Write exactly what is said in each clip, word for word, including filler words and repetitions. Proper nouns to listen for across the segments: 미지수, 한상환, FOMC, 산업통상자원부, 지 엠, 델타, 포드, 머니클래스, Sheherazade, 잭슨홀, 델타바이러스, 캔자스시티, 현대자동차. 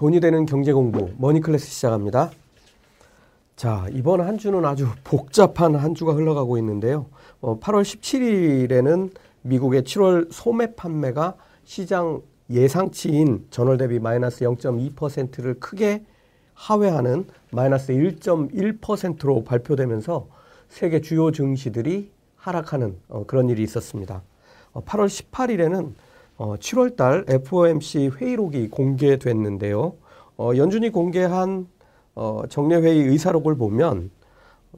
돈이 되는 경제공부 머니클래스 시작합니다. 자, 이번 한 주는 아주 복잡한 한 주가 흘러가고 있는데요. 어, 팔월 십칠일에는 미국의 칠월 소매 판매가 시장 예상치인 전월 대비 마이너스 영 점 이 퍼센트를 크게 하회하는 마이너스 일 점 일 퍼센트로 발표되면서 세계 주요 증시들이 하락하는 어, 그런 일이 있었습니다. 어, 팔월 십팔일에는 어, 칠월달 에프 오 엠 씨 회의록이 공개됐는데요. 어, 연준이 공개한 어, 정례회의 의사록을 보면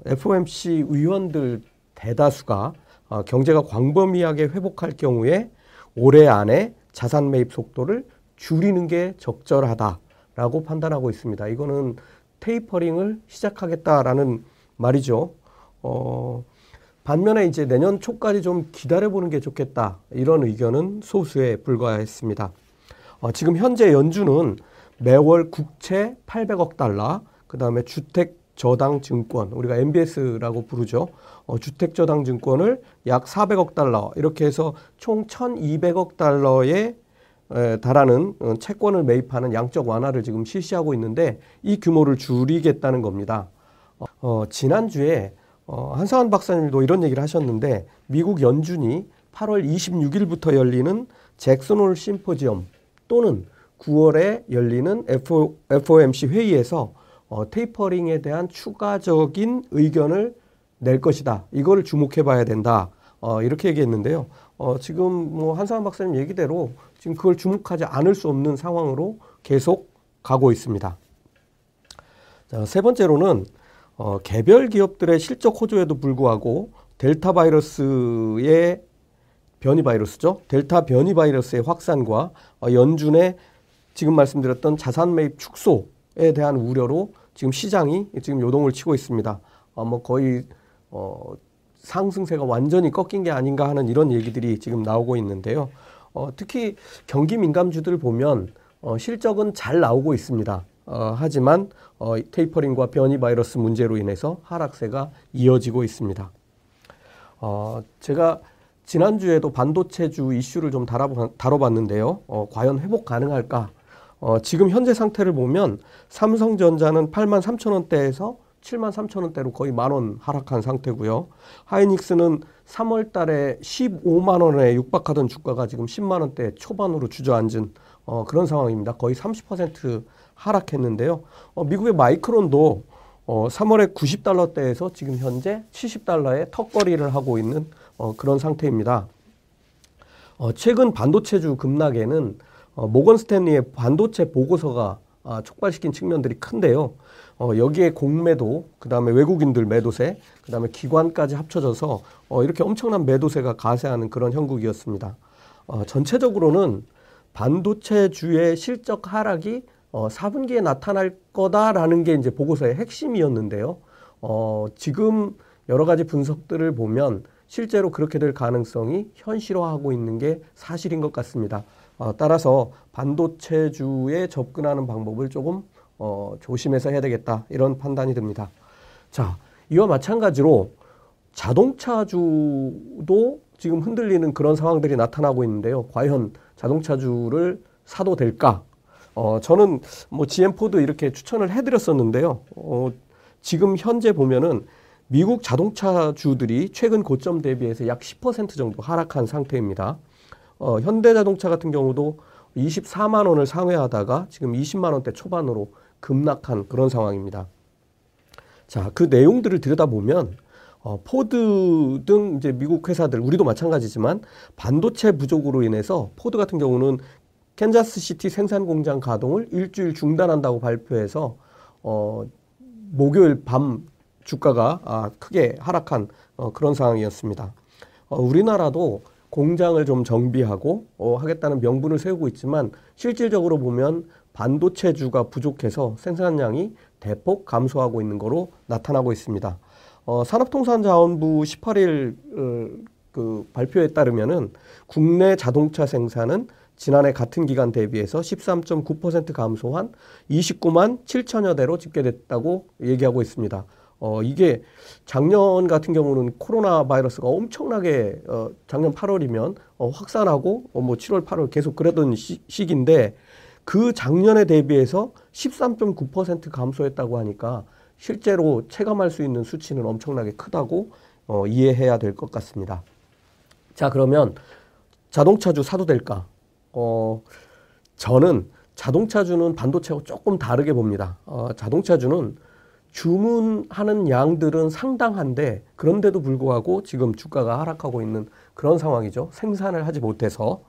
에프 오 엠 씨 위원들 대다수가 어, 경제가 광범위하게 회복할 경우에 올해 안에 자산 매입 속도를 줄이는 게 적절하다라고 판단하고 있습니다. 이거는 테이퍼링을 시작하겠다라는 말이죠. 어, 반면에 이제 내년 초까지 좀 기다려보는 게 좋겠다, 이런 의견은 소수에 불과했습니다. 어, 지금 현재 연준은 매월 국채 팔백억 달러, 그 다음에 주택저당증권, 우리가 엠 비 에스라고 부르죠. 어, 주택저당증권을 약 사백억 달러, 이렇게 해서 총 천이백억 달러에 에, 달하는 채권을 매입하는 양적 완화를 지금 실시하고 있는데, 이 규모를 줄이겠다는 겁니다. 어, 지난주에 어, 한상환 박사님도 이런 얘기를 하셨는데, 미국 연준이 팔월 이십육일부터 열리는 잭슨홀 심포지엄 또는 구월에 열리는 에프 오 엠 씨 회의에서 어, 테이퍼링에 대한 추가적인 의견을 낼 것이다, 이거를 주목해 봐야 된다, 어, 이렇게 얘기했는데요. 어, 지금 뭐 한상환 박사님 얘기대로 지금 그걸 주목하지 않을 수 없는 상황으로 계속 가고 있습니다. 자, 세 번째로는 어, 개별 기업들의 실적 호조에도 불구하고 델타 바이러스의 변이 바이러스죠. 델타 변이 바이러스의 확산과 어, 연준의 지금 말씀드렸던 자산 매입 축소에 대한 우려로 지금 시장이 지금 요동을 치고 있습니다. 어, 뭐 거의 어, 상승세가 완전히 꺾인 게 아닌가 하는 이런 얘기들이 지금 나오고 있는데요. 어, 특히 경기 민감주들을 보면 어, 실적은 잘 나오고 있습니다. 어, 하지만 어, 테이퍼링과 변이 바이러스 문제로 인해서 하락세가 이어지고 있습니다. 어, 제가 지난주에도 반도체주 이슈를 좀 다뤄봤는데요. 어, 과연 회복 가능할까? 어, 지금 현재 상태를 보면 삼성전자는 팔만 삼천 원대에서 칠만 삼천 원대로 거의 만원 하락한 상태고요. 하이닉스는 삼월달에 십오만 원에 육박하던 주가가 지금 십만 원대 초반으로 주저앉은 어, 그런 상황입니다. 거의 삼십 퍼센트 하락했는데요. 어, 미국의 마이크론도 어, 삼월에 구십 달러대에서 지금 현재 칠십 달러에 턱걸이를 하고 있는 어, 그런 상태입니다. 어, 최근 반도체주 급락에는 어, 모건 스탠리의 반도체 보고서가 아, 촉발시킨 측면들이 큰데요. 어, 여기에 공매도, 그 다음에 외국인들 매도세, 그 다음에 기관까지 합쳐져서 어, 이렇게 엄청난 매도세가 가세하는 그런 형국이었습니다. 어, 전체적으로는 반도체주의 실적 하락이 어, 사분기에 나타날 거다라는 게 이제 보고서의 핵심이었는데요. 어, 지금 여러 가지 분석들을 보면 실제로 그렇게 될 가능성이 현실화하고 있는 게 사실인 것 같습니다. 어, 따라서 반도체주에 접근하는 방법을 조금 어, 조심해서 해야 되겠다, 이런 판단이 듭니다. 자, 이와 마찬가지로 자동차주도 지금 흔들리는 그런 상황들이 나타나고 있는데요. 과연 자동차주를 사도 될까? 어, 저는 뭐 지 엠, 포드 이렇게 추천을 해드렸었는데요. 어, 지금 현재 보면은 미국 자동차주들이 최근 고점 대비해서 약 십 퍼센트 정도 하락한 상태입니다. 어, 현대자동차 같은 경우도 이십사만 원을 상회하다가 지금 이십만 원대 초반으로 급락한 그런 상황입니다. 자, 그 내용들을 들여다보면 어, 포드 등 이제 미국 회사들, 우리도 마찬가지지만 반도체 부족으로 인해서 포드 같은 경우는 캔자스시티 생산 공장 가동을 일주일 중단한다고 발표해서 어, 목요일 밤 주가가 아, 크게 하락한 어, 그런 상황이었습니다. 어, 우리나라도 공장을 좀 정비하고 어, 하겠다는 명분을 세우고 있지만 실질적으로 보면 반도체주가 부족해서 생산량이 대폭 감소하고 있는 거로 나타나고 있습니다. 어, 산업통상자원부 십팔일 어, 그 발표에 따르면은 국내 자동차 생산은 지난해 같은 기간 대비해서 십삼 점 구 퍼센트 감소한 이십구만 칠천여 대로 집계됐다고 얘기하고 있습니다. 어, 이게 작년 같은 경우는 코로나 바이러스가 엄청나게 어, 작년 팔월이면 어, 확산하고 어, 뭐 칠월, 팔월 계속 그러던 시, 시기인데 그 작년에 대비해서 십삼 점 구 퍼센트 감소했다고 하니까 실제로 체감할 수 있는 수치는 엄청나게 크다고 어, 이해해야 될 것 같습니다. 자, 그러면 자동차주 사도 될까? 어, 저는 자동차주는 반도체하고 조금 다르게 봅니다. 어, 자동차주는 주문하는 양들은 상당한데 그런데도 불구하고 지금 주가가 하락하고 있는 그런 상황이죠. 생산을 하지 못해서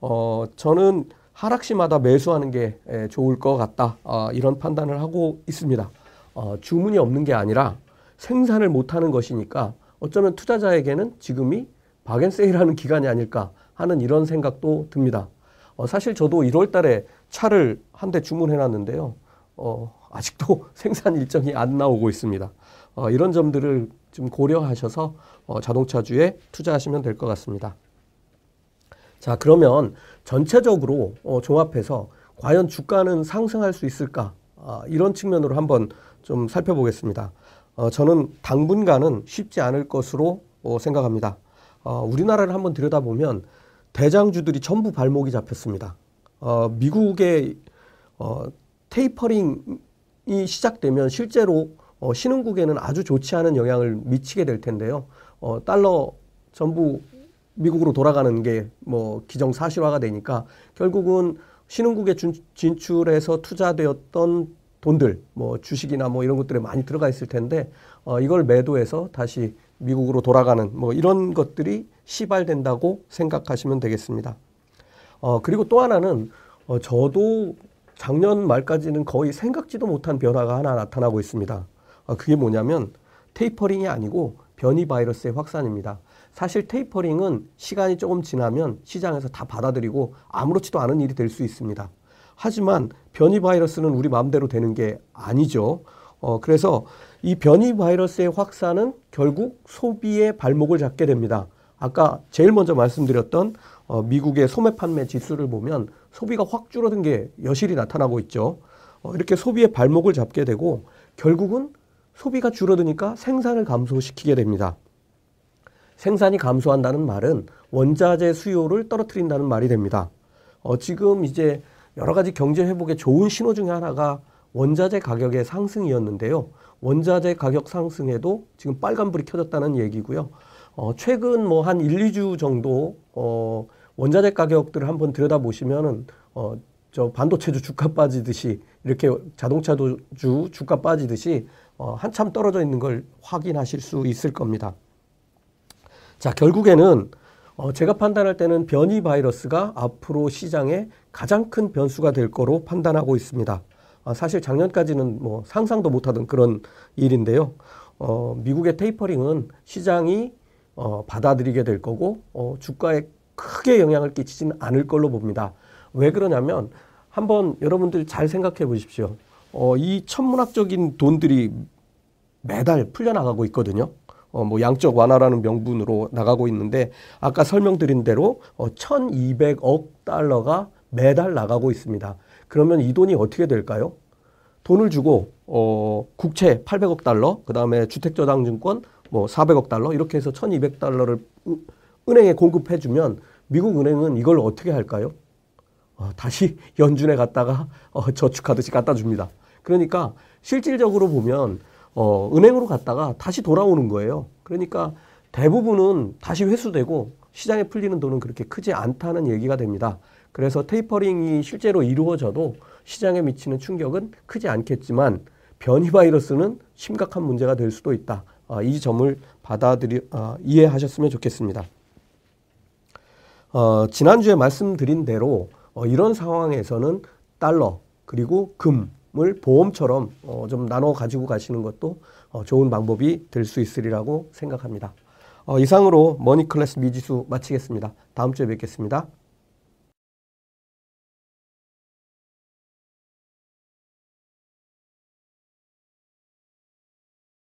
어, 저는 하락시마다 매수하는 게 좋을 것 같다, 어, 이런 판단을 하고 있습니다. 어, 주문이 없는 게 아니라 생산을 못하는 것이니까 어쩌면 투자자에게는 지금이 박앤세일하는 기간이 아닐까 하는 이런 생각도 듭니다. 어, 사실 저도 일월 달에 차를 한 대 주문해놨는데요. 어, 아직도 생산 일정이 안 나오고 있습니다. 어, 이런 점들을 좀 고려하셔서 어, 자동차주에 투자하시면 될 것 같습니다. 자, 그러면 전체적으로 어, 종합해서 과연 주가는 상승할 수 있을까? 아, 이런 측면으로 한번 좀 살펴보겠습니다. 어, 저는 당분간은 쉽지 않을 것으로 어, 생각합니다. 어, 우리나라를 한번 들여다보면 대장주들이 전부 발목이 잡혔습니다. 어, 미국의 어, 테이퍼링이 시작되면 실제로 어, 신흥국에는 아주 좋지 않은 영향을 미치게 될 텐데요. 어, 달러 전부 미국으로 돌아가는 게 뭐 기정사실화가 되니까 결국은 신흥국에 진출해서 투자되었던 돈들, 뭐 주식이나 뭐 이런 것들에 많이 들어가 있을 텐데 어, 이걸 매도해서 다시 미국으로 돌아가는 뭐 이런 것들이 시발된다고 생각하시면 되겠습니다. 어, 그리고 또 하나는 어, 저도 작년 말까지는 거의 생각지도 못한 변화가 하나 나타나고 있습니다. 어, 그게 뭐냐면 테이퍼링이 아니고 변이 바이러스의 확산입니다. 사실 테이퍼링은 시간이 조금 지나면 시장에서 다 받아들이고 아무렇지도 않은 일이 될 수 있습니다. 하지만 변이 바이러스는 우리 마음대로 되는 게 아니죠. 어, 그래서 이 변이 바이러스의 확산은 결국 소비의 발목을 잡게 됩니다. 아까 제일 먼저 말씀드렸던 어, 미국의 소매 판매 지수를 보면 소비가 확 줄어든 게 여실히 나타나고 있죠. 어, 이렇게 소비의 발목을 잡게 되고 결국은 소비가 줄어드니까 생산을 감소시키게 됩니다. 생산이 감소한다는 말은 원자재 수요를 떨어뜨린다는 말이 됩니다. 어, 지금 이제 여러 가지 경제 회복에 좋은 신호 중에 하나가 원자재 가격의 상승이었는데요. 원자재 가격 상승에도 지금 빨간불이 켜졌다는 얘기고요. 어, 최근 뭐 한 일, 이 주 정도 어, 원자재 가격들을 한번 들여다보시면은 어, 저 반도체주 주가 빠지듯이 이렇게 자동차주 주가 빠지듯이 어, 한참 떨어져 있는 걸 확인하실 수 있을 겁니다. 자, 결국에는 어, 제가 판단할 때는 변이 바이러스가 앞으로 시장의 가장 큰 변수가 될 거로 판단하고 있습니다. 아, 사실 작년까지는 뭐 상상도 못하던 그런 일인데요. 어, 미국의 테이퍼링은 시장이 어, 받아들이게 될 거고 어, 주가에 크게 영향을 끼치지는 않을 걸로 봅니다. 왜 그러냐면 한번 여러분들 잘 생각해 보십시오. 어, 이 천문학적인 돈들이 매달 풀려나가고 있거든요. 어, 뭐 양적 완화라는 명분으로 나가고 있는데 아까 설명드린 대로 어, 천이백억 달러가 매달 나가고 있습니다. 그러면 이 돈이 어떻게 될까요? 돈을 주고 어, 국채 팔백억 달러, 그 다음에 주택저당증권 뭐 사백억 달러 이렇게 해서 천이백 달러를 은행에 공급해주면 미국 은행은 이걸 어떻게 할까요? 어, 다시 연준에 갔다가 어, 저축하듯이 갖다 줍니다. 그러니까 실질적으로 보면 어, 은행으로 갔다가 다시 돌아오는 거예요. 그러니까 대부분은 다시 회수되고 시장에 풀리는 돈은 그렇게 크지 않다는 얘기가 됩니다. 그래서 테이퍼링이 실제로 이루어져도 시장에 미치는 충격은 크지 않겠지만 변이 바이러스는 심각한 문제가 될 수도 있다. 어, 이 점을 받아들이, 어, 이해하셨으면 좋겠습니다. 어, 지난주에 말씀드린 대로 어, 이런 상황에서는 달러 그리고 금 보험처럼 어, 좀 나눠 가지고 가시는 것도 어, 좋은 방법이 될 수 있으리라고 생각합니다. 어, 이상으로 머니클래스 미지수 마치겠습니다. 다음 주에 뵙겠습니다.